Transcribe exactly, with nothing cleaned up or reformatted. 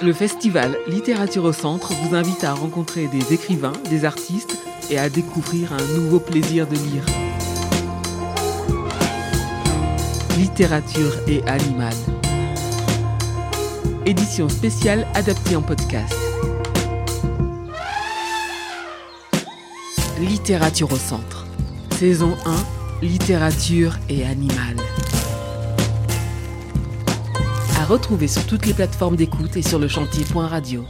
Le festival Littérature au Centre vous invite à rencontrer des écrivains, des artistes et à découvrir un nouveau plaisir de lire. Littérature et animal. Édition spéciale adaptée en podcast. Littérature au Centre. Saison un, Littérature et animal. À retrouver sur toutes les plateformes d'écoute et sur le lechantier point radio.